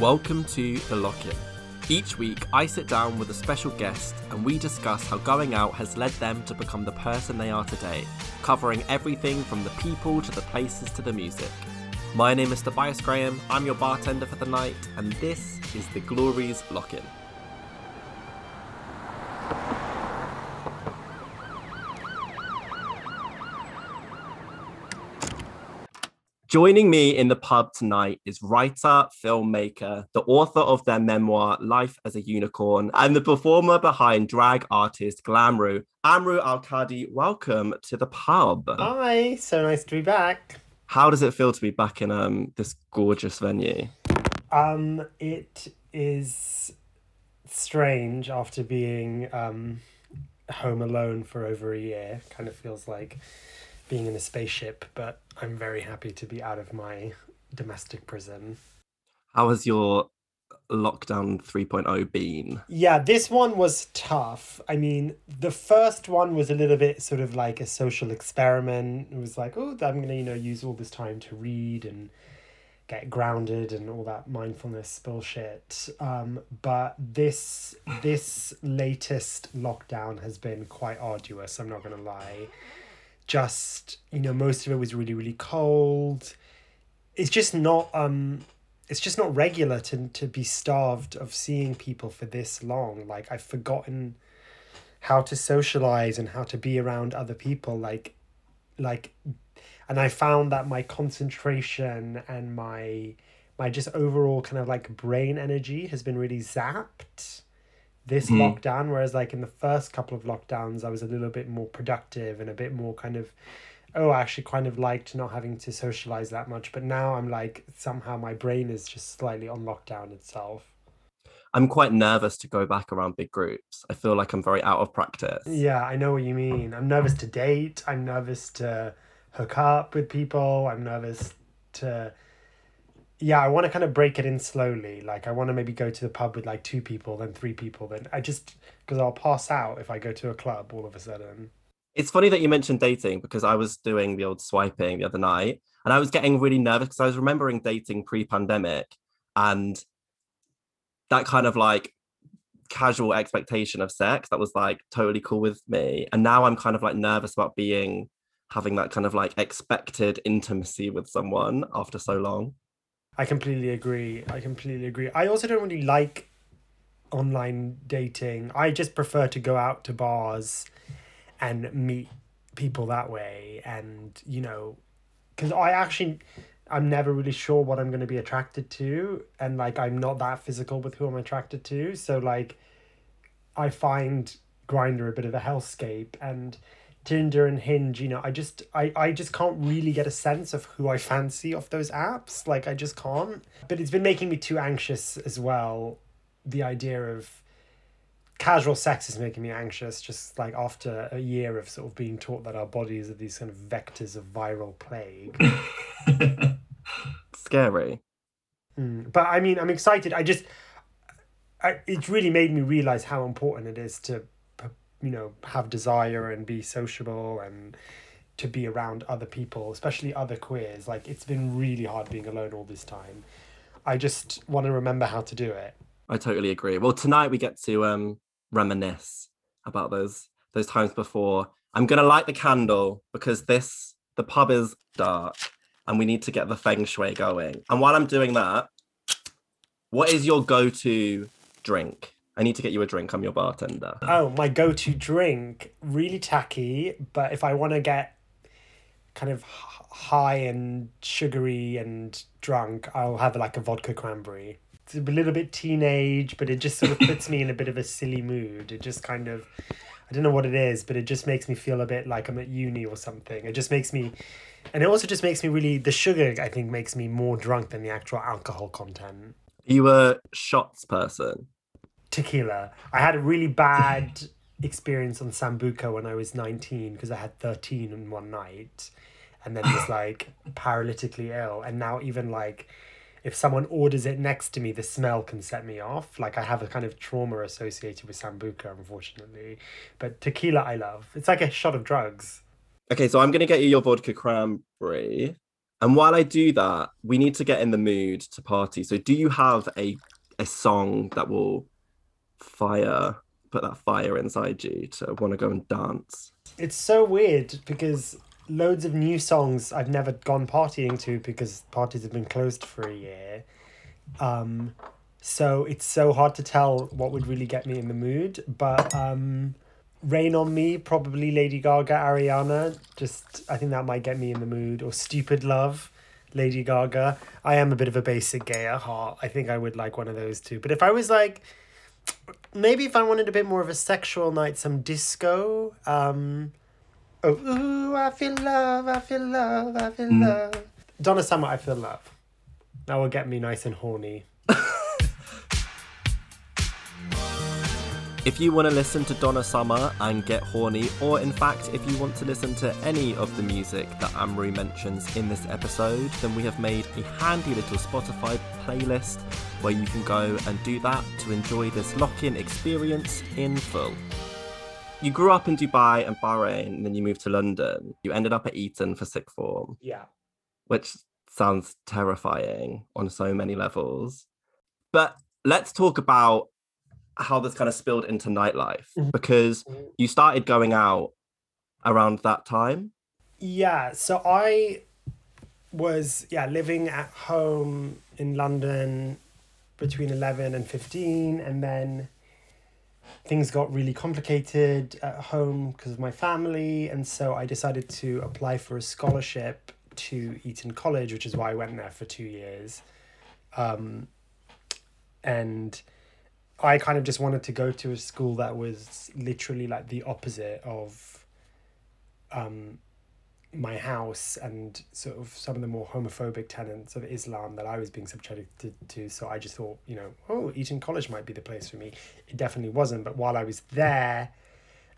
Welcome to The Lock-In. Each week, I sit down with a special guest and we discuss how going out has led them to become the person they are today, covering everything from the people to the places to the music. My name is Tobias Graham, I'm your bartender for the night, and this is The Glories Lock-In. Joining me in the pub tonight is writer, filmmaker, the author of their memoir, Life as a Unicorn, and the performer behind drag artist Glamrou, Amrou Al-Kadhi. Welcome to the pub. Hi, so nice to be back. How does it feel to be back in this gorgeous venue? It is strange after being home alone for over a year. Kind of feels like being in a spaceship, but I'm very happy to be out of my domestic prison. How has your lockdown 3.0 been? Yeah, this one was tough. I mean, the first one was a little bit sort of like a social experiment. It was like, oh, I'm going to, use all this time to read and get grounded and all that mindfulness bullshit. But this latest lockdown has been quite arduous, I'm not going to lie. Just, most of it was really, really cold. It's just not regular to be starved of seeing people for this long. Like, I've forgotten how to socialize and how to be around other people. And I found that my concentration and my just overall kind of like brain energy has been really zapped this lockdown, whereas like in the first couple of lockdowns I was a little bit more productive and a bit more kind of, I actually kind of liked not having to socialize that much. But now I'm like, somehow my brain is just slightly on lockdown itself. I'm quite nervous to go back around big groups. I feel like I'm very out of practice. Yeah, I know what you mean. I'm nervous to date. I'm nervous to hook up with people. I'm nervous to... Yeah, I want to kind of break it in slowly. Like, I want to maybe go to the pub with like 2 people, then 3 people. Then because I'll pass out if I go to a club all of a sudden. It's funny that you mentioned dating, because I was doing the old swiping the other night and I was getting really nervous because I was remembering dating pre-pandemic and that kind of like casual expectation of sex that was like totally cool with me. And now I'm kind of like nervous about having that kind of like expected intimacy with someone after so long. I completely agree. I also don't really like online dating. I just prefer to go out to bars and meet people that way. And, because I'm never really sure what I'm going to be attracted to. And like, I'm not that physical with who I'm attracted to. So like, I find Grindr a bit of a hellscape, and Tinder and Hinge, I just can't really get a sense of who I fancy off those apps. Like, I just can't. But it's been making me too anxious as well. The idea of casual sex is making me anxious, just like after a year of sort of being taught that our bodies are these kind of vectors of viral plague. Scary. But I mean, I'm excited. It's really made me realize how important it is to have desire and be sociable and to be around other people, especially other queers. Like, it's been really hard being alone all this time. I just want to remember how to do it. I totally agree. Well, tonight we get to reminisce about those times before. I'm going to light the candle because the pub is dark and we need to get the feng shui going. And while I'm doing that, what is your go-to drink? I need to get you a drink. I'm your bartender. Oh, my go-to drink. Really tacky, but if I want to get kind of high and sugary and drunk, I'll have like a vodka cranberry. It's a little bit teenage, but it just sort of puts me in a bit of a silly mood. It just kind of, I don't know what it is, but it just makes me feel a bit like I'm at uni or something. It just makes me, and it also just makes me really, the sugar, I think, makes me more drunk than the actual alcohol content. Are you a shots person? Tequila. I had a really bad experience on Sambuca when I was 19 because I had 13 in one night and then was like paralytically ill. And now even like if someone orders it next to me, the smell can set me off. Like, I have a kind of trauma associated with Sambuca, unfortunately. But tequila I love. It's like a shot of drugs. Okay, so I'm going to get you your vodka cranberry. And while I do that, we need to get in the mood to party. So do you have a song that will put that fire inside you to want to go and dance? It's so weird because loads of new songs I've never gone partying to because parties have been closed for a year. So it's so hard to tell what would really get me in the mood. But Rain on Me, probably Lady Gaga, Ariana. I think that might get me in the mood. Or Stupid Love, Lady Gaga. I am a bit of a basic gay at heart. I think I would like one of those two. But if I was like, maybe if I wanted a bit more of a sexual night, some disco. Ooh, I feel love, I feel love, I feel love. Donna Summer, I Feel Love. That will get me nice and horny. If you want to listen to Donna Summer and get horny, or in fact, if you want to listen to any of the music that Amrou mentions in this episode, then we have made a handy little Spotify playlist where you can go and do that to enjoy this lock-in experience in full. You grew up in Dubai and Bahrain, and then you moved to London. You ended up at Eton for sixth form. Yeah. Which sounds terrifying on so many levels. But let's talk about how this kind of spilled into nightlife, because you started going out around that time. Yeah, so I was living at home in London between 11 and 15, and then things got really complicated at home because of my family, and so I decided to apply for a scholarship to Eton College, which is why I went there for 2 years. And I kind of just wanted to go to a school that was literally like the opposite of my house and sort of some of the more homophobic tenets of Islam that I was being subjected to. So I just thought, Eton College might be the place for me. It definitely wasn't. But while I was there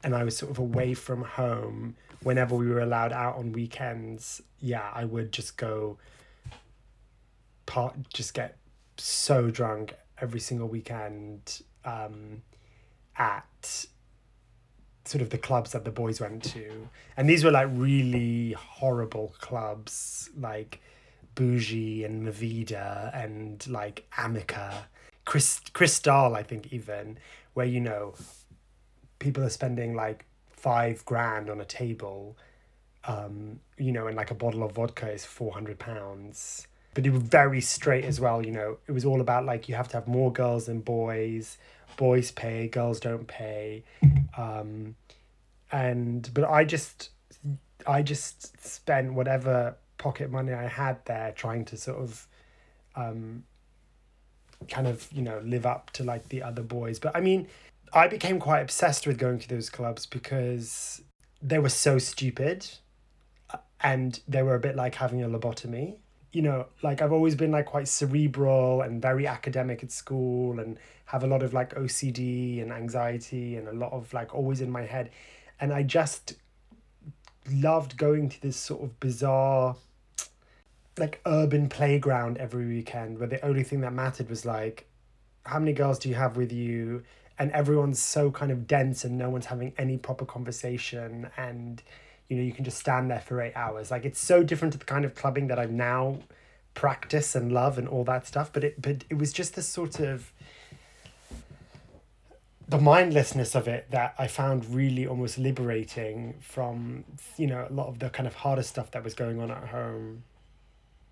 and I was sort of away from home, whenever we were allowed out on weekends, I would just go just get so drunk every single weekend at sort of the clubs that the boys went to. And these were like really horrible clubs, like Bougie and Mavida and like Amica, Cristal, I think even, where, people are spending like $5,000 on a table, and like a bottle of vodka is £400. But they were very straight as well, It was all about, like, you have to have more girls than boys. Boys pay, girls don't pay. But I just spent whatever pocket money I had there trying to sort of live up to, like, the other boys. But, I mean, I became quite obsessed with going to those clubs because they were so stupid and they were a bit like having a lobotomy. I've always been like quite cerebral and very academic at school and have a lot of like OCD and anxiety and a lot of like always in my head. And I just loved going to this sort of bizarre like urban playground every weekend where the only thing that mattered was like, how many girls do you have with you? And everyone's so kind of dense and no one's having any proper conversation, and you can just stand there for 8 hours. Like, it's so different to the kind of clubbing that I now practice and love and all that stuff. But it was just this sort of the mindlessness of it that I found really almost liberating from, a lot of the kind of harder stuff that was going on at home.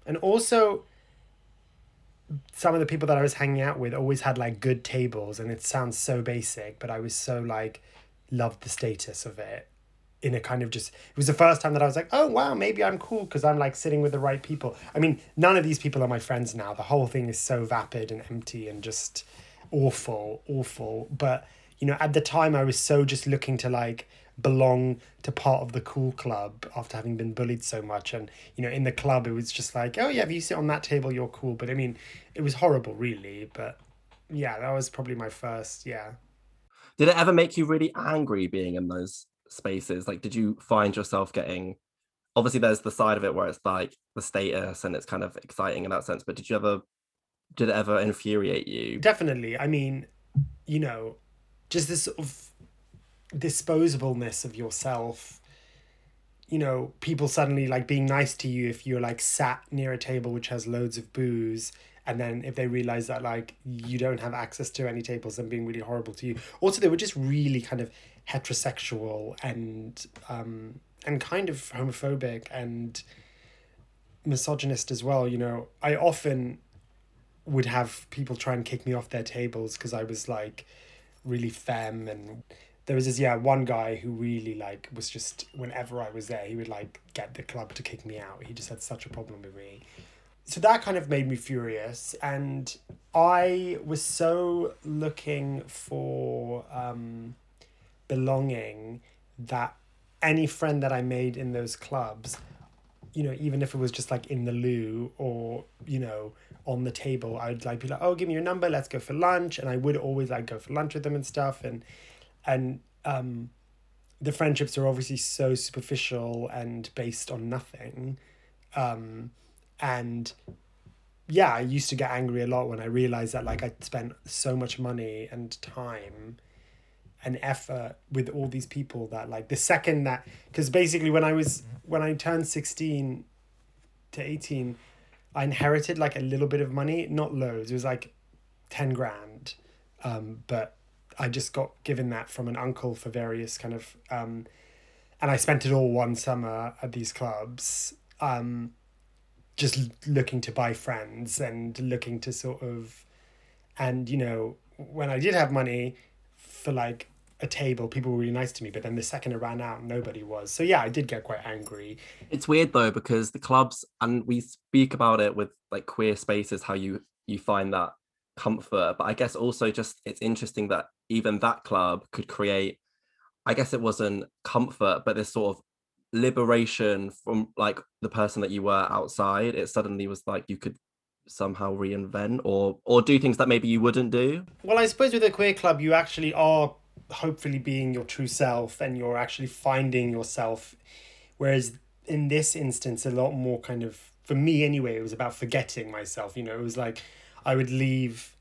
And also, some of the people that I was hanging out with always had like good tables, and it sounds so basic, but I was so like, loved the status of it. In a kind of just, it was the first time that I was like, oh wow, maybe I'm cool because I'm like sitting with the right people. I mean, none of these people are my friends now. The whole thing is so vapid and empty and just awful. But, at the time I was so just looking to like belong to part of the cool club after having been bullied so much. And, in the club, it was just like, oh yeah, if you sit on that table, you're cool. But I mean, it was horrible really. But yeah, that was probably my first, Did it ever make you really angry being in those spaces? Like, did you find yourself getting, obviously there's the side of it where it's like the status and it's kind of exciting in that sense, but did it ever infuriate you? Definitely. I mean, just this sort of disposableness of yourself, you know, people suddenly like being nice to you if you're like sat near a table which has loads of booze, and then if they realize that like you don't have access to any tables, and being really horrible to you. Also, they were just really kind of heterosexual and kind of homophobic and misogynist as well. You know, I often would have people try and kick me off their tables because I was like really femme. And there was this one guy who really like was just, whenever I was there, he would like get the club to kick me out. He just had such a problem with me. So that kind of made me furious, and I was so looking for belonging that any friend that I made in those clubs, you know, even if it was just like in the loo or, you know, on the table, I would like be like, oh, give me your number, let's go for lunch. And I would always like go for lunch with them and stuff. And the friendships are obviously so superficial and based on nothing. And yeah, I used to get angry a lot when I realized that like I'd spent so much money and time and effort with all these people that like the second that, because basically when I turned 16 to 18, I inherited like a little bit of money, not loads. It was like 10 grand. But I just got given that from an uncle for various kind of, and I spent it all one summer at these clubs, just looking to buy friends and looking to sort of, and you know, when I did have money for like a table, people were really nice to me, but then the second it ran out, nobody was. So yeah, I did get quite angry. It's weird though, because the clubs, and we speak about it with like queer spaces, how you find that comfort, but I guess also just it's interesting that even that club could create, I guess it wasn't comfort, but this sort of liberation from like the person that you were outside. It suddenly was like you could somehow reinvent or do things that maybe you wouldn't do. Well, I suppose with a queer club, you actually are hopefully being your true self and you're actually finding yourself. Whereas in this instance, a lot more kind of, for me anyway, it was about forgetting myself. You know, it was like I would leave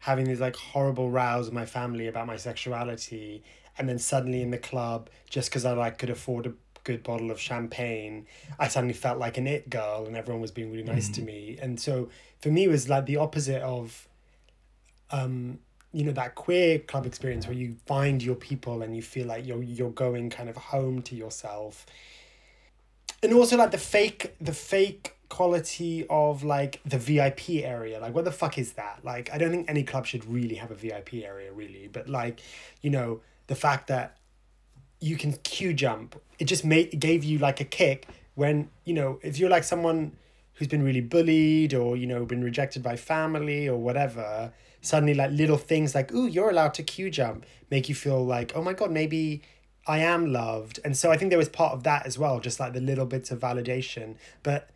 having these like horrible rows with my family about my sexuality, and then suddenly in the club, just because I like could afford a good bottle of champagne, I suddenly felt like an it girl and everyone was being really nice to me. And so for me it was like the opposite of you know, that queer club experience where you find your people and you feel like you're going kind of home to yourself. And also like the fake quality of like the VIP area, like what the fuck is that? Like I don't think any club should really have a VIP area really, but like, you know, the fact that you can queue jump. It just gave you like a kick when, you know, if you're like someone who's been really bullied or, you know, been rejected by family or whatever, suddenly like little things like, ooh, you're allowed to queue jump make you feel like, oh my God, maybe I am loved. And so I think there was part of that as well, just like the little bits of validation, but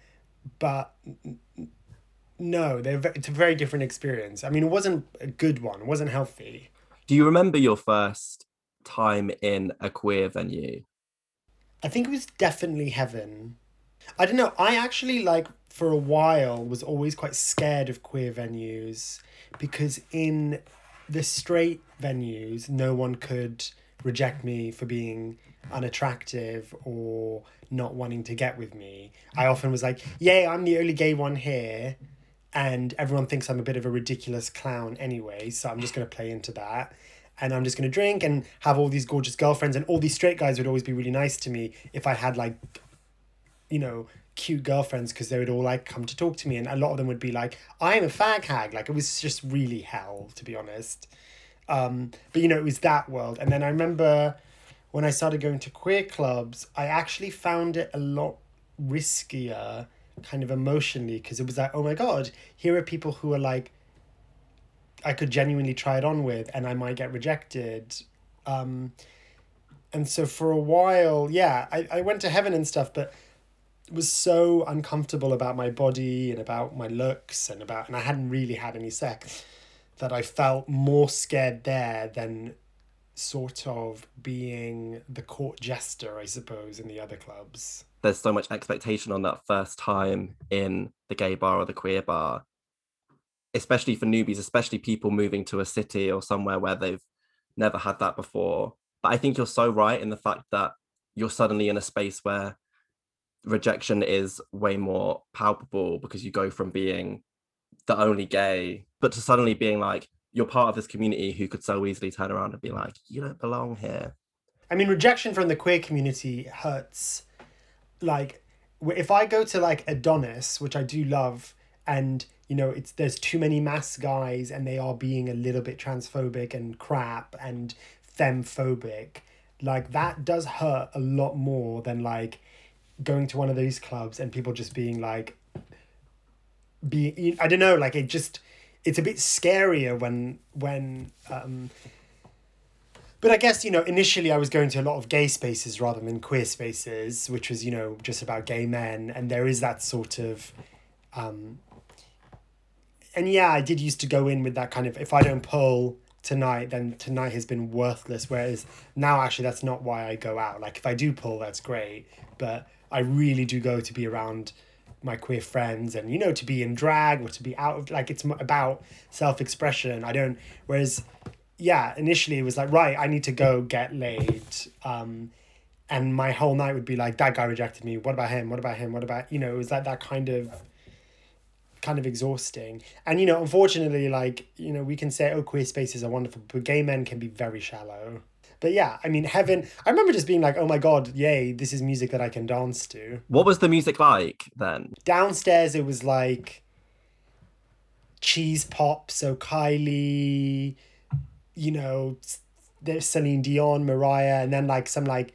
no, it's a very different experience. I mean, it wasn't a good one. It wasn't healthy. Do you remember your first time in a queer venue? I think it was definitely Heaven. I don't know, I actually like for a while was always quite scared of queer venues because in the straight venues no one could reject me for being unattractive or not wanting to get with me. I often was like, yay, I'm the only gay one here and everyone thinks I'm a bit of a ridiculous clown anyway, so I'm just going to play into that. And I'm just going to drink and have all these gorgeous girlfriends, and all these straight guys would always be really nice to me if I had like, you know, cute girlfriends, because they would all like come to talk to me, and a lot of them would be like, I'm a fag hag. Like it was just really hell, to be honest. But you know, it was that world. And then I remember when I started going to queer clubs, I actually found it a lot riskier kind of emotionally, because it was like, oh my God, here are people who are like, I could genuinely try it on with and I might get rejected. And so for a while, yeah, I went to Heaven and stuff, but was so uncomfortable about my body and about my looks and I hadn't really had any sex, that I felt more scared there than sort of being the court jester, I suppose, in the other clubs. There's so much expectation on that first time in the gay bar or the queer bar, especially for newbies, especially people moving to a city or somewhere where they've never had that before. But I think you're so right in the fact that you're suddenly in a space where rejection is way more palpable because you go from being the only gay, but to suddenly being like, you're part of this community who could so easily turn around and be like, you don't belong here. I mean, rejection from the queer community hurts. Like, if I go to like Adonis, which I do love, and you know, it's there's too many mass guys and they are being a little bit transphobic and crap and femphobic, like that does hurt a lot more than like going to one of these clubs and people just being like, I don't know, like it just, it's a bit scarier when but I guess, you know, initially I was going to a lot of gay spaces rather than queer spaces, which was, you know, just about gay men. And there is that sort of, and yeah, I did used to go in with that kind of, if I don't pull tonight, then tonight has been worthless. Whereas now actually that's not why I go out. Like if I do pull, that's great. But I really do go to be around my queer friends and, you know, to be in drag or to be out of, like, it's about self-expression. I don't, whereas... yeah, initially it was like, right, I need to go get laid. And my whole night would be like, that guy rejected me. What about him? What about him? What about, you know, it was like that kind of exhausting. And, you know, unfortunately, like, you know, we can say, oh, queer spaces are wonderful, but gay men can be very shallow. But yeah, I mean, Heaven, I remember just being like, oh my God, yay, this is music that I can dance to. What was the music like then? Downstairs, it was like cheese pop. So Kylie... you know, there's Celine Dion, Mariah, and then like some like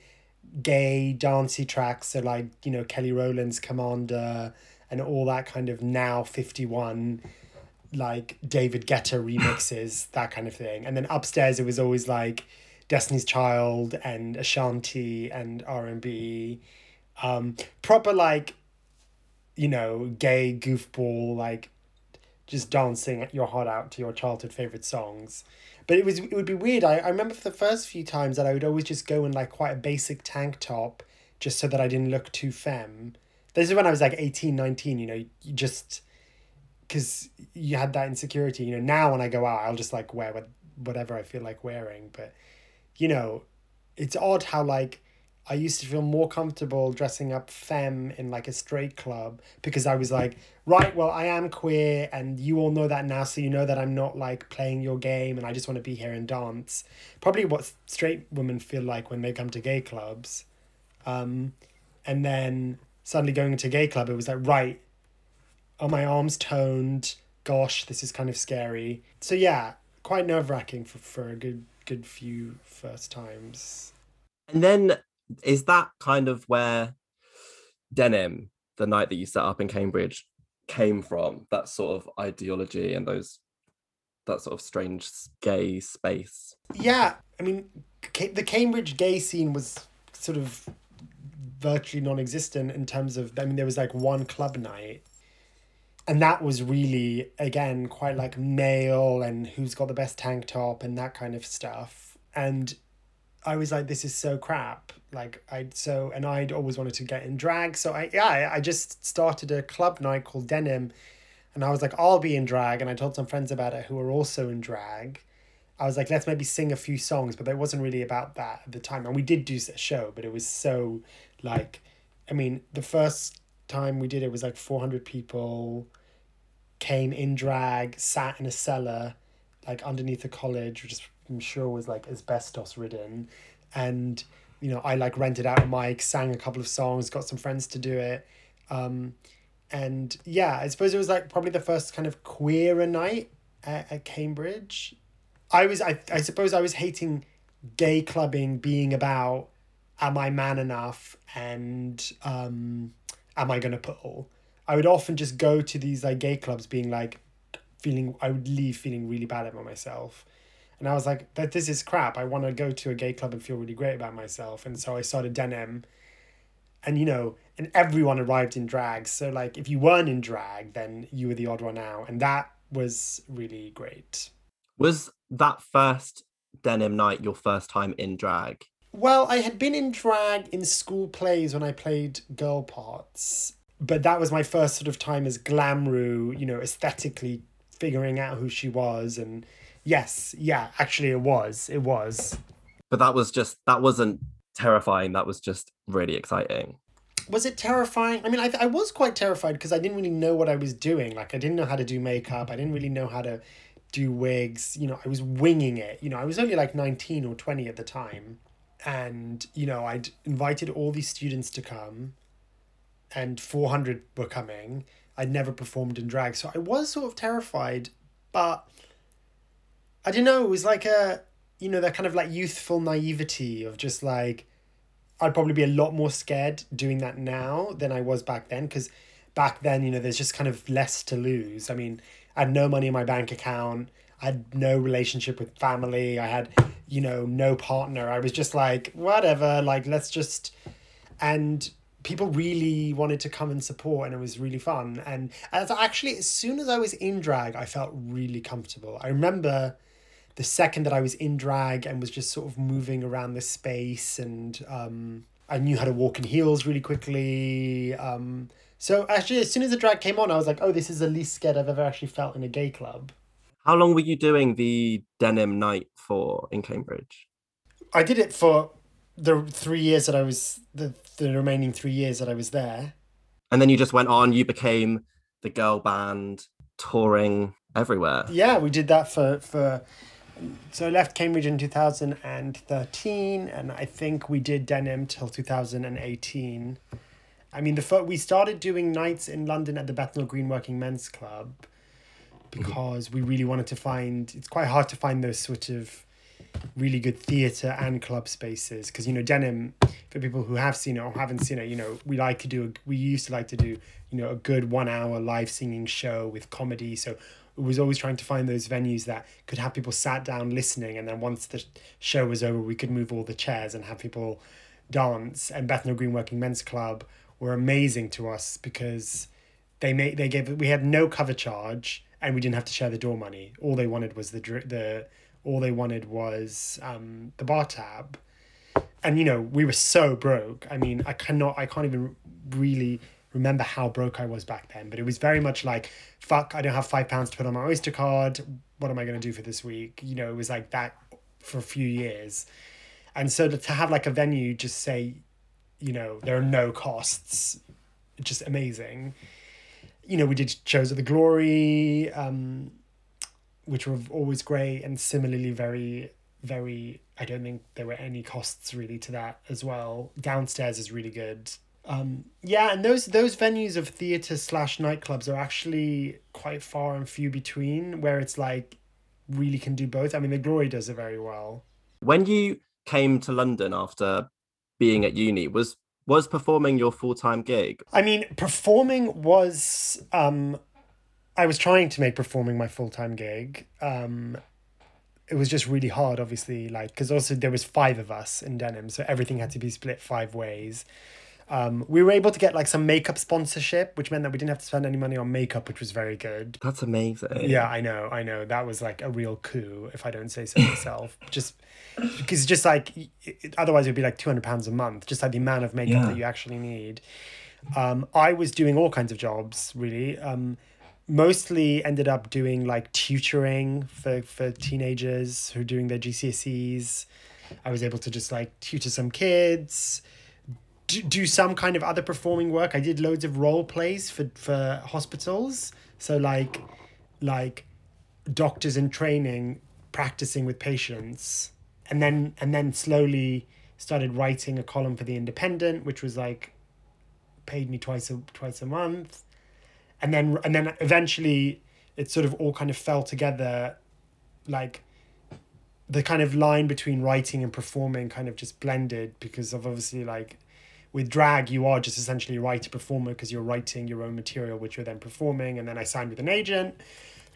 gay dancey tracks. So like, you know, Kelly Rowland's Commander and all that kind of Now 51, like David Guetta remixes, that kind of thing. And then upstairs, it was always like Destiny's Child and Ashanti and R&B, proper like, you know, gay goofball, like just dancing your heart out to your childhood favorite songs. But it would be weird. I remember for the first few times that I would always just go in like quite a basic tank top just so that I didn't look too femme. This is when I was like 18, 19, you know, you just, because you had that insecurity, you know. Now when I go out, I'll just like wear whatever I feel like wearing. But, you know, it's odd how like I used to feel more comfortable dressing up femme in like a straight club because I was like, right, well, I am queer and you all know that now, so you know that I'm not like playing your game and I just want to be here and dance. Probably what straight women feel like when they come to gay clubs. And then suddenly going into a gay club, it was like, right, are my arms toned? Gosh, this is kind of scary. So yeah, quite nerve-wracking for a good few first times. And then... is that kind of where Denim, the night that you set up in Cambridge, came from? That sort of ideology and that sort of strange gay space? Yeah, I mean, the Cambridge gay scene was sort of virtually non-existent in terms of, I mean, there was like one club night. And that was really, again, quite like male and who's got the best tank top and that kind of stuff. And I was like, this is so crap. Like I'd always wanted to get in drag. So I just started a club night called Denim and I was like, I'll be in drag. And I told some friends about it who were also in drag. I was like, let's maybe sing a few songs, but it wasn't really about that at the time. And we did do a show, but it was so like, I mean, the first time we did it was like 400 people came in drag, sat in a cellar, like underneath a college, which I'm sure was like asbestos ridden. And you know, I like rented out a mic, sang a couple of songs, got some friends to do it. And yeah, I suppose it was like probably the first kind of queerer night at Cambridge. I suppose I was hating gay clubbing being about, am I man enough? And am I going to pull? I would often just go to these like gay clubs being like, I would leave feeling really bad about myself. And I was like, that this is crap. I want to go to a gay club and feel really great about myself. And so I started Denim. And, you know, and everyone arrived in drag. So, like, if you weren't in drag, then you were the odd one out. And that was really great. Was that first Denim night your first time in drag? Well, I had been in drag in school plays when I played girl parts. But that was my first sort of time as Glamrou, you know, aesthetically figuring out who she was and... yes, yeah, actually it was. But that wasn't terrifying, that was just really exciting. Was it terrifying? I mean, I was quite terrified because I didn't really know what I was doing. Like, I didn't know how to do makeup. I didn't really know how to do wigs. You know, I was winging it. You know, I was only like 19 or 20 at the time. And, you know, I'd invited all these students to come and 400 were coming. I'd never performed in drag. So I was sort of terrified, but I don't know. It was like a, you know, that kind of like youthful naivety of just like, I'd probably be a lot more scared doing that now than I was back then. Because back then, you know, there's just kind of less to lose. I mean, I had no money in my bank account. I had no relationship with family. I had, you know, no partner. I was just like, whatever, like, let's just... And people really wanted to come and support, and it was really fun. And as actually, as soon as I was in drag, I felt really comfortable. I remember the second that I was in drag and was just sort of moving around the space, and I knew how to walk in heels really quickly. So actually, as soon as the drag came on, I was like, oh, this is the least scared I've ever actually felt in a gay club. How long were you doing the Denim night for in Cambridge? I did it for the 3 years that I was, the remaining 3 years that I was there. And then you just went on, you became the girl band, touring everywhere. Yeah, we did that for so I left Cambridge in 2013, and I think we did Denim till 2018. I mean, we started doing nights in London at the Bethnal Green Working Men's Club, because we really wanted to find, it's quite hard to find those sort of really good theatre and club spaces, because, you know, Denim, for people who have seen it or haven't seen it, you know, we used to like to do, you know, a good 1 hour live singing show with comedy. So it was always trying to find those venues that could have people sat down listening, and then once the show was over, we could move all the chairs and have people dance. And Bethnal Green Working Men's Club were amazing to us, because we had no cover charge, and we didn't have to share the door money. All they wanted was the bar tab. And, you know, we were so broke. I mean, I can't even really remember how broke I was back then, but it was very much like, fuck, I don't have £5 to put on my Oyster card. What am I going to do for this week? You know, it was like that for a few years. And so to have like a venue just say, you know, there are no costs, just amazing. You know, we did shows at The Glory, which were always great, and similarly very, very, I don't think there were any costs really to that as well. Downstairs is really good. Yeah, and those venues of theatre / nightclubs are actually quite far and few between, where it's like, really can do both. I mean, The Glory does it very well. When you came to London after being at uni, was performing your full-time gig? I mean, performing was... I was trying to make performing my full-time gig. It was just really hard, obviously, like, because also there was 5 of us in Denim, so everything had to be split 5 ways. We were able to get, like, some makeup sponsorship, which meant that we didn't have to spend any money on makeup, which was very good. That's amazing. Yeah, I know. That was, like, a real coup, if I don't say so myself. Because like, otherwise it would be, like, £200 a month, just, like, the amount of makeup that you actually need. I was doing all kinds of jobs, really. Mostly ended up doing like tutoring for teenagers who are doing their GCSEs. I was able to just like tutor some kids, do some kind of other performing work. I did loads of role plays for hospitals. So like doctors in training practicing with patients, and then slowly started writing a column for The Independent, which was like paid me twice a month. And then eventually it sort of all kind of fell together, like the kind of line between writing and performing kind of just blended, because of obviously like with drag, you are just essentially a writer-performer, because you're writing your own material, which you're then performing. And then I signed with an agent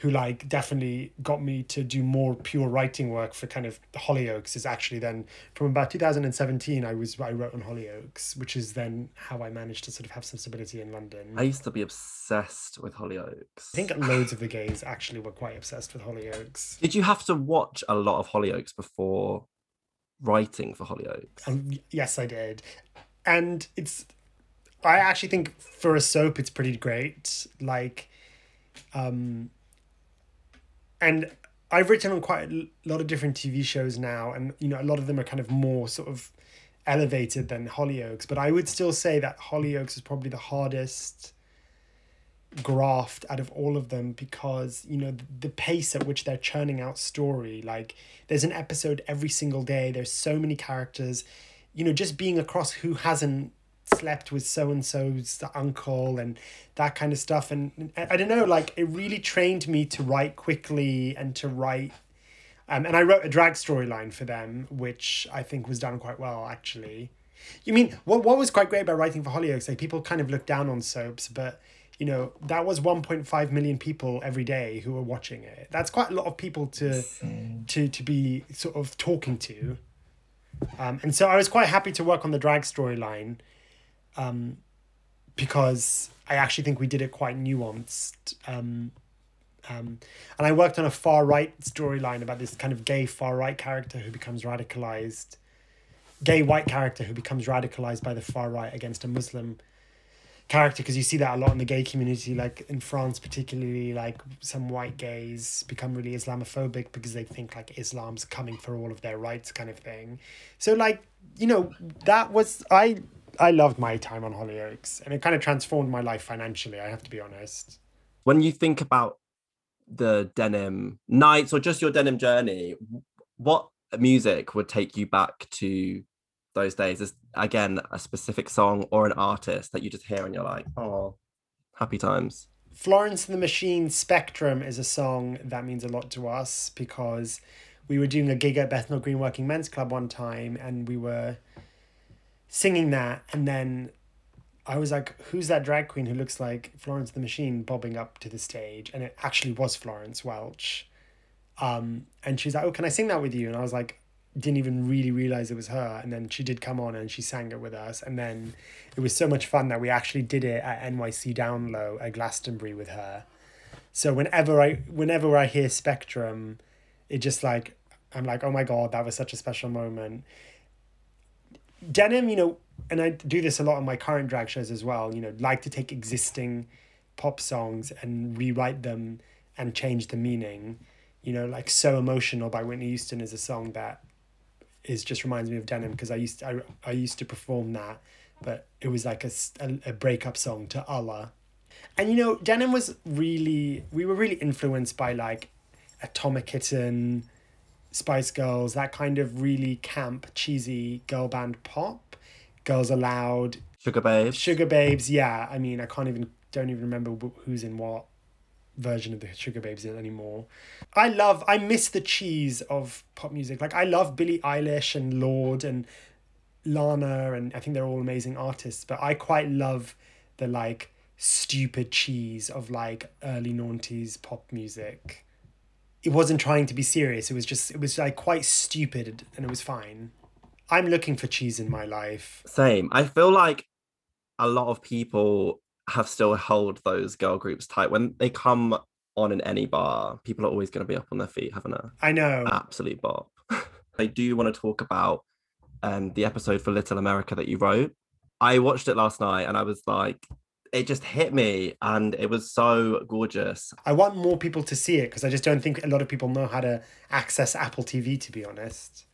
who like definitely got me to do more pure writing work for kind of the Hollyoaks. Is actually then from about 2017, I wrote on Hollyoaks, which is then how I managed to sort of have some stability in London. I used to be obsessed with Hollyoaks. I think loads of the gays actually were quite obsessed with Hollyoaks. Did you have to watch a lot of Hollyoaks before writing for Hollyoaks? Yes, I did. And I actually think for a soap, it's pretty great. Like, and I've written on quite a lot of different TV shows now, and, you know, a lot of them are kind of more sort of elevated than Hollyoaks, but I would still say that Hollyoaks is probably the hardest graft out of all of them, because, you know, the pace at which they're churning out story, like there's an episode every single day, there's so many characters, you know, just being across who hasn't slept with so-and-so's uncle and that kind of stuff. And I don't know, like it really trained me to write quickly and to write, and I wrote a drag storyline for them, which I think was done quite well, actually. You mean, what was quite great about writing for Hollyoaks, like people kind of look down on soaps, but you know, that was 1.5 million people every day who were watching it. That's quite a lot of people to be sort of talking to. And so I was quite happy to work on the drag storyline, because I actually think we did it quite nuanced. And I worked on a far-right storyline about this kind of gay far-right character who becomes radicalized, gay white character who becomes radicalized by the far-right against a Muslim character, because you see that a lot in the gay community, like in France particularly, like some white gays become really Islamophobic because they think like Islam's coming for all of their rights kind of thing. So like, you know, that was, I loved my time on Hollyoaks, and it kind of transformed my life financially, I have to be honest. When you think about the Denim nights or just your Denim journey, what music would take you back to those days? Is, again, a specific song or an artist that you just hear and you're like, oh, happy times? Florence and the Machine, Spectrum, is a song that means a lot to us, because we were doing a gig at Bethnal Green Working Men's Club one time and we were singing that, and then I was like, who's that drag queen who looks like Florence and the Machine bobbing up to the stage? And it actually was Florence Welch. And she was like, oh, can I sing that with you? And I was like, didn't even really realize it was her. And then she did come on and she sang it with us, and then it was so much fun that we actually did it at NYC Down Low at Glastonbury with her. So whenever I hear Spectrum, it just like, I'm like, oh my god, that was such a special moment. Denim, you know, and I do this a lot on my current drag shows as well, you know, like to take existing pop songs and rewrite them and change the meaning. You know, like So Emotional by Whitney Houston is a song that is just reminds me of Denim, because I used to perform that, but it was like a breakup song to Allah. And you know, Denim was really, we were really influenced by like Atomic Kitten, Spice Girls, that kind of really camp, cheesy girl band pop. Girls Aloud, Sugar Babes. Yeah, I mean, I don't even remember who's in what version of the Sugar Babes anymore. I miss the cheese of pop music. Like I love Billie Eilish and Lorde and Lana, and I think they're all amazing artists, but I quite love the like stupid cheese of like early 90s pop music. It wasn't trying to be serious. It was like quite stupid, and it was fine. I'm looking for cheese in my life. Same. I feel like a lot of people have still held those girl groups tight. When they come on in any bar, people are always going to be up on their feet having a, I know, absolute bop. I do want to talk about the episode for Little America that you wrote. I watched it last night and I was like, it just hit me, and it was so gorgeous. I want more people to see it, because I just don't think a lot of people know how to access Apple TV, to be honest.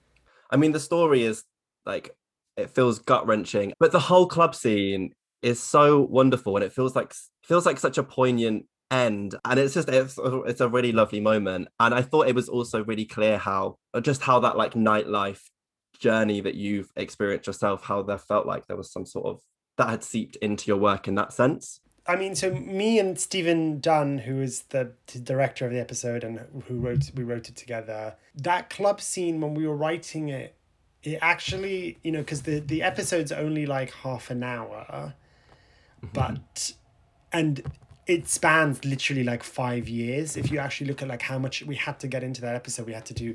I mean, the story is like, it feels gut-wrenching, but the whole club scene is so wonderful, and it feels like such a poignant end, and it's a really lovely moment. And I thought it was also really clear how that like nightlife journey that you've experienced yourself, how that felt like there was some sort of, that had seeped into your work in that sense. I mean, so me and Stephen Dunn, who is the director of the episode and we wrote it together, that club scene, when we were writing it, it actually, you know, because the episode's only like half an hour, but, and it spans literally like 5 years. If you actually look at like how much we had to get into that episode, we had to do,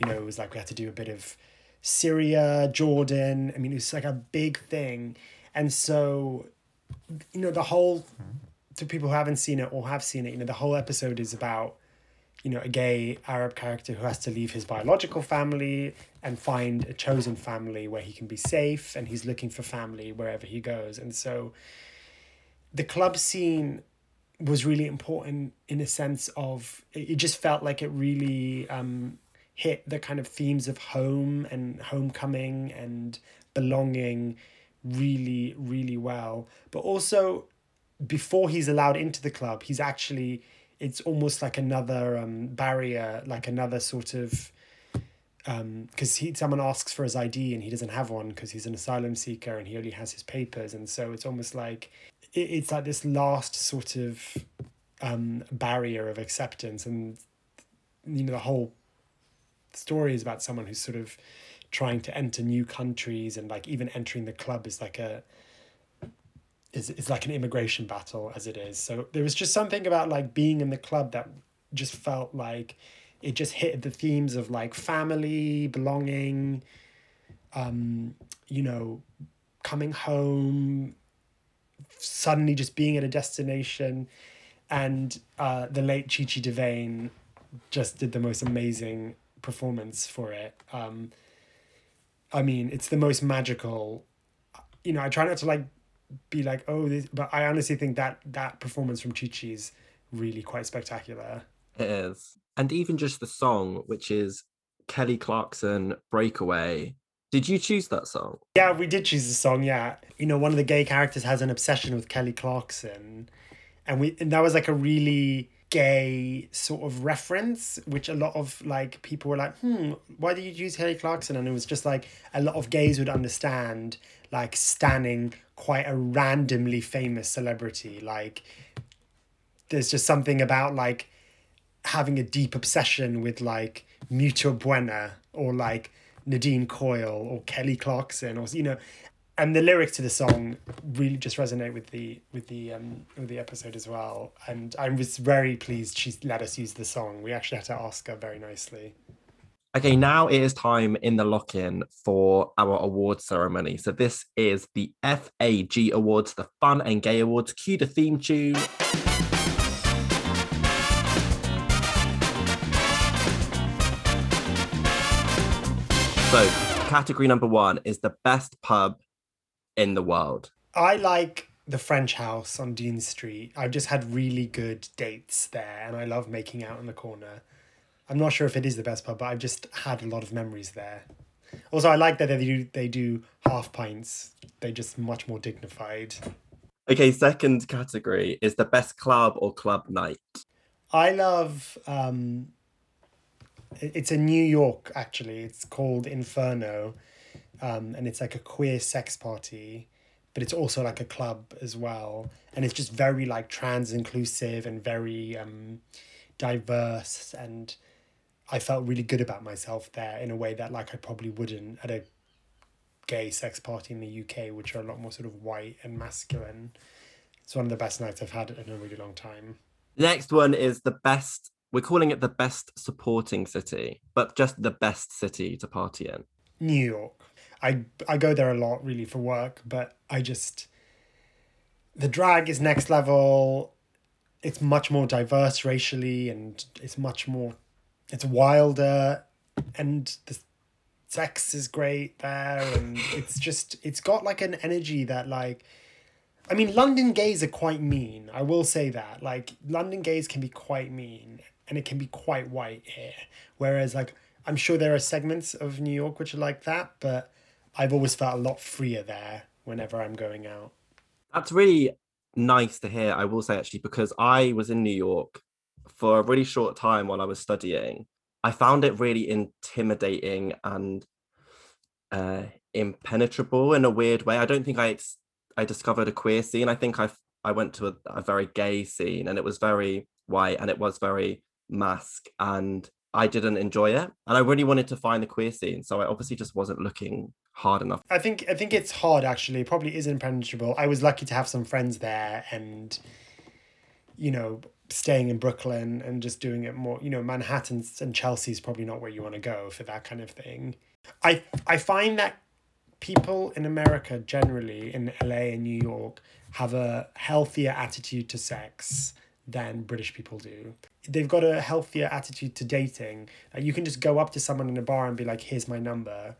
you know, it was like we had to do a bit of Syria, Jordan. I mean, it was like a big thing. And so, you know, the whole, to people who haven't seen it or have seen it, you know, the whole episode is about, you know, a gay Arab character who has to leave his biological family and find a chosen family where he can be safe, and he's looking for family wherever he goes. And so the club scene was really important in a sense of, it just felt like it really hit the kind of themes of home and homecoming and belonging really, really well. But also, before he's allowed into the club, he's actually, it's almost like another barrier, like another sort of, because someone asks for his ID and he doesn't have one because he's an asylum seeker and he only has his papers. And so it's almost like, it's like this last sort of barrier of acceptance. And, you know, the whole story is about someone who's sort of trying to enter new countries, and like even entering the club is like a, is like an immigration battle as it is. So there was just something about like being in the club that just felt like it just hit the themes of like family, belonging, you know, coming home, suddenly just being at a destination. And the late Chichi Devine just did the most amazing performance for it. I mean, it's the most magical, you know, I try not to like be like, oh, this, but I honestly think that that performance from Chichi is really quite spectacular. It is. And even just the song, which is Kelly Clarkson, Breakaway. Did you choose that song? Yeah, we did choose the song, yeah. You know, one of the gay characters has an obsession with Kelly Clarkson. And that was like a really gay sort of reference, which a lot of like people were like, why did you choose Kelly Clarkson? And it was just like a lot of gays would understand, like stanning quite a randomly famous celebrity. Like there's just something about like having a deep obsession with like Muto Buena or like Nadine Coyle or Kelly Clarkson, or, you know. And the lyrics to the song really just resonate with the episode as well. And I was very pleased she let us use the song. We actually had to ask her very nicely. Okay, now it is time in the lock-in for our award ceremony. So this is the FAG Awards, the Fun and Gay Awards. Cue the theme tune. So category number one is the best pub in the world. I like the French House on Dean Street. I've just had really good dates there and I love making out in the corner. I'm not sure if it is the best pub, but I've just had a lot of memories there. Also, I like that they do half pints. They're just much more dignified. Okay, second category is the best club or club night. I love, it's in New York, actually. It's called Inferno. And it's like a queer sex party, but it's also like a club as well. And it's just very like trans inclusive and very diverse. And I felt really good about myself there in a way that like I probably wouldn't at a gay sex party in the UK, which are a lot more sort of white and masculine. It's one of the best nights I've had in a really long time. Next one is the best, we're calling it the best supporting city, but just the best city to party in. New York. I go there a lot really for work, but I just, the drag is next level. It's much more diverse racially and it's much more, it's wilder, and the sex is great there, and it's just, it's got like an energy that like, I mean, London gays are quite mean. I will say that, like, London gays can be quite mean and it can be quite white here. Whereas like, I'm sure there are segments of New York which are like that, but I've always felt a lot freer there whenever I'm going out. That's really nice to hear, I will say, actually, because I was in New York for a really short time while I was studying. I found it really intimidating and impenetrable in a weird way. I don't think I discovered a queer scene. I think I went to a very gay scene, and it was very white and it was very masque, and I didn't enjoy it. And I really wanted to find the queer scene, so I obviously just wasn't looking hard enough. I think it's hard, actually. It probably is impenetrable. I was lucky to have some friends there, and, you know, staying in Brooklyn and just doing it more, you know, Manhattan and Chelsea's probably not where you want to go for that kind of thing. I find that people in America generally, in LA and New York, have a healthier attitude to sex than British people do. They've got a healthier attitude to dating. You can just go up to someone in a bar and be like, here's my number.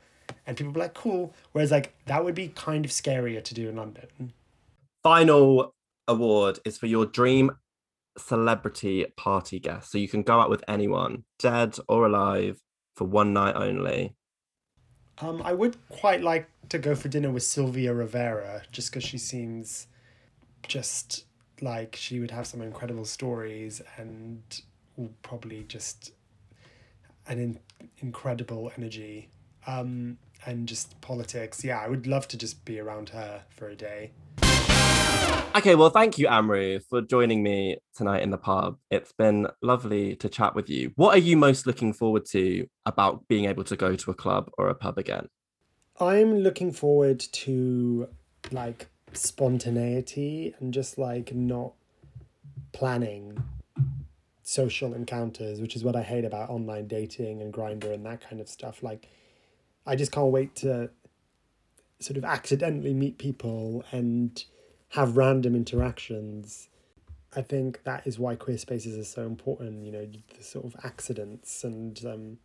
And people be like, cool. Whereas like, that would be kind of scarier to do in London. Final award is for your dream celebrity party guest. So you can go out with anyone, dead or alive, for one night only. I would quite like to go for dinner with Sylvia Rivera, just because she seems just like she would have some incredible stories and probably just an incredible energy, and just politics. Yeah, I would love to just be around her for a day. Okay, well, thank you, Amrou, for joining me tonight in the pub. It's been lovely to chat with you. What are you most looking forward to about being able to go to a club or a pub again? I'm looking forward to, like, spontaneity and just, like, not planning social encounters, which is what I hate about online dating and Grindr and that kind of stuff. Like, I just can't wait to sort of accidentally meet people and have random interactions. I think that is why queer spaces are so important, you know, the sort of accidents. And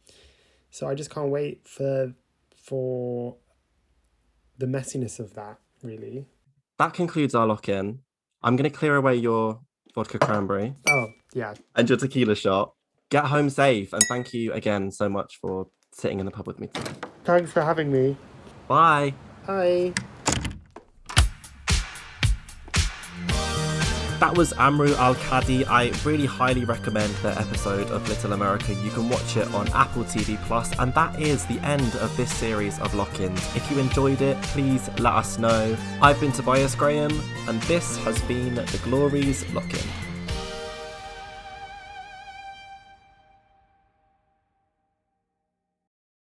so I just can't wait for the messiness of that, really. That concludes our lock-in. I'm going to clear away your vodka cranberry. Oh, yeah. And your tequila shot. Get home safe. And thank you again so much for sitting in the pub with me today. Thanks for having me. Bye. Bye. That was Amrou Al-Kadhi. I really highly recommend their episode of Little America. You can watch it on Apple TV+. And that is the end of this series of lock-ins. If you enjoyed it, please let us know. I've been Tobias Graham, and this has been The Glories Lock-In.